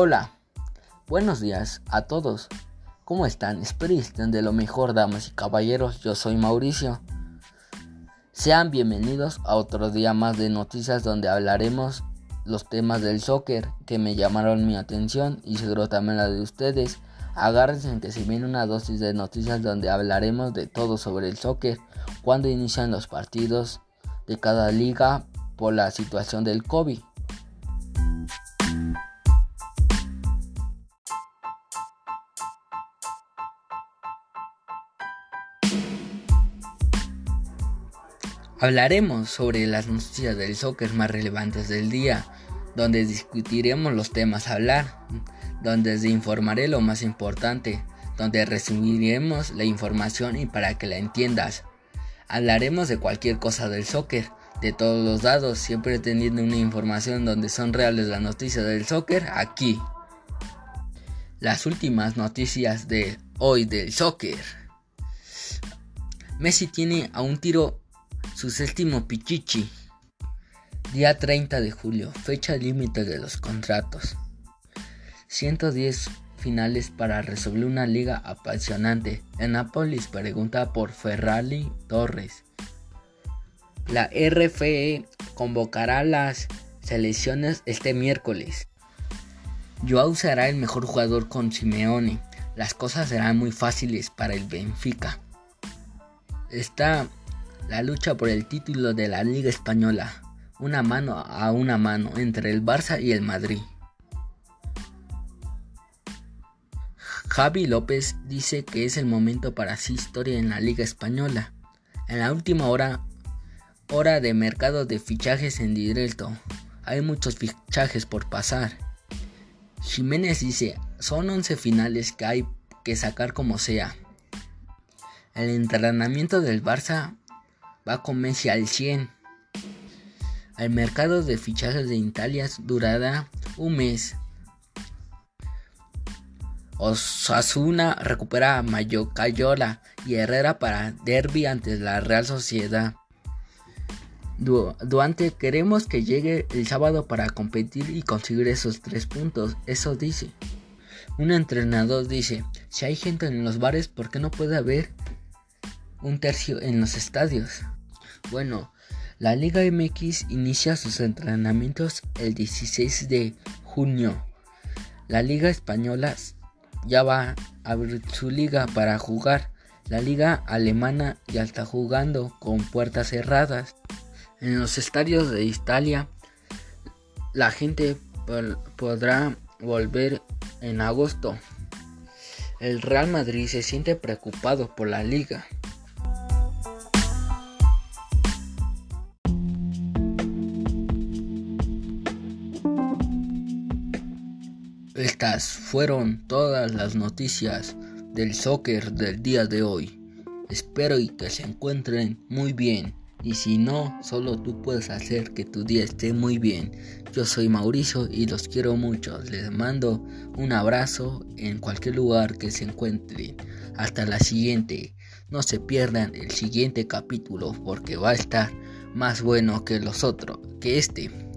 Hola, buenos días a todos. ¿Cómo están? Espero que estén de lo mejor, damas y caballeros. Yo soy Mauricio. Sean bienvenidos a otro día más de noticias donde hablaremos los temas del soccer que me llamaron mi atención y seguro también la de ustedes. Agárrense en que se viene una dosis de noticias donde hablaremos de todo sobre el soccer, cuándo inician los partidos de cada liga por la situación del COVID. Hablaremos sobre las noticias del soccer más relevantes del día, donde discutiremos los temas a hablar, donde les informaré lo más importante, donde resumiremos la información y para que la entiendas. Hablaremos de cualquier cosa del soccer, de todos los datos, siempre teniendo una información donde son reales las noticias del soccer aquí. Las últimas noticias de hoy del soccer. Messi tiene a un tiro su séptimo Pichichi. Día 30 de julio, fecha límite de los contratos. 110 finales para resolver una liga apasionante. En Nápoli pregunta por Ferrari Torres. La RFE convocará las selecciones este miércoles. Joao será el mejor jugador con Simeone. Las cosas serán muy fáciles para el Benfica. Está la lucha por el título de la Liga Española, una mano a una mano entre el Barça y el Madrid. Xavi López dice que es el momento para hacer historia en la Liga Española. En la última hora de mercado de fichajes en directo, hay muchos fichajes por pasar. Jiménez dice, son 11 finales que hay que sacar como sea. El entrenamiento del Barça va con Messi al 100. El mercado de fichajes de Italia durará un mes. Osasuna recupera a Mayocayola y Herrera para derbi ante la Real Sociedad. Duante queremos que llegue el sábado para competir y conseguir esos 3 puntos, eso dice. Un entrenador dice, si hay gente en los bares, ¿por qué no puede haber un tercio en los estadios? Bueno, la Liga MX inicia sus entrenamientos el 16 de junio. La Liga Española ya va a abrir su liga para jugar. La Liga Alemana ya está jugando con puertas cerradas. En los estadios de Italia, la gente podrá volver en agosto. El Real Madrid se siente preocupado por la liga. Estas fueron todas las noticias del soccer del día de hoy. Espero y que se encuentren muy bien. Y si no, solo tú puedes hacer que tu día esté muy bien. Yo soy Mauricio y los quiero mucho. Les mando un abrazo en cualquier lugar que se encuentren. Hasta la siguiente. No se pierdan el siguiente capítulo porque va a estar más bueno que los otros, que este.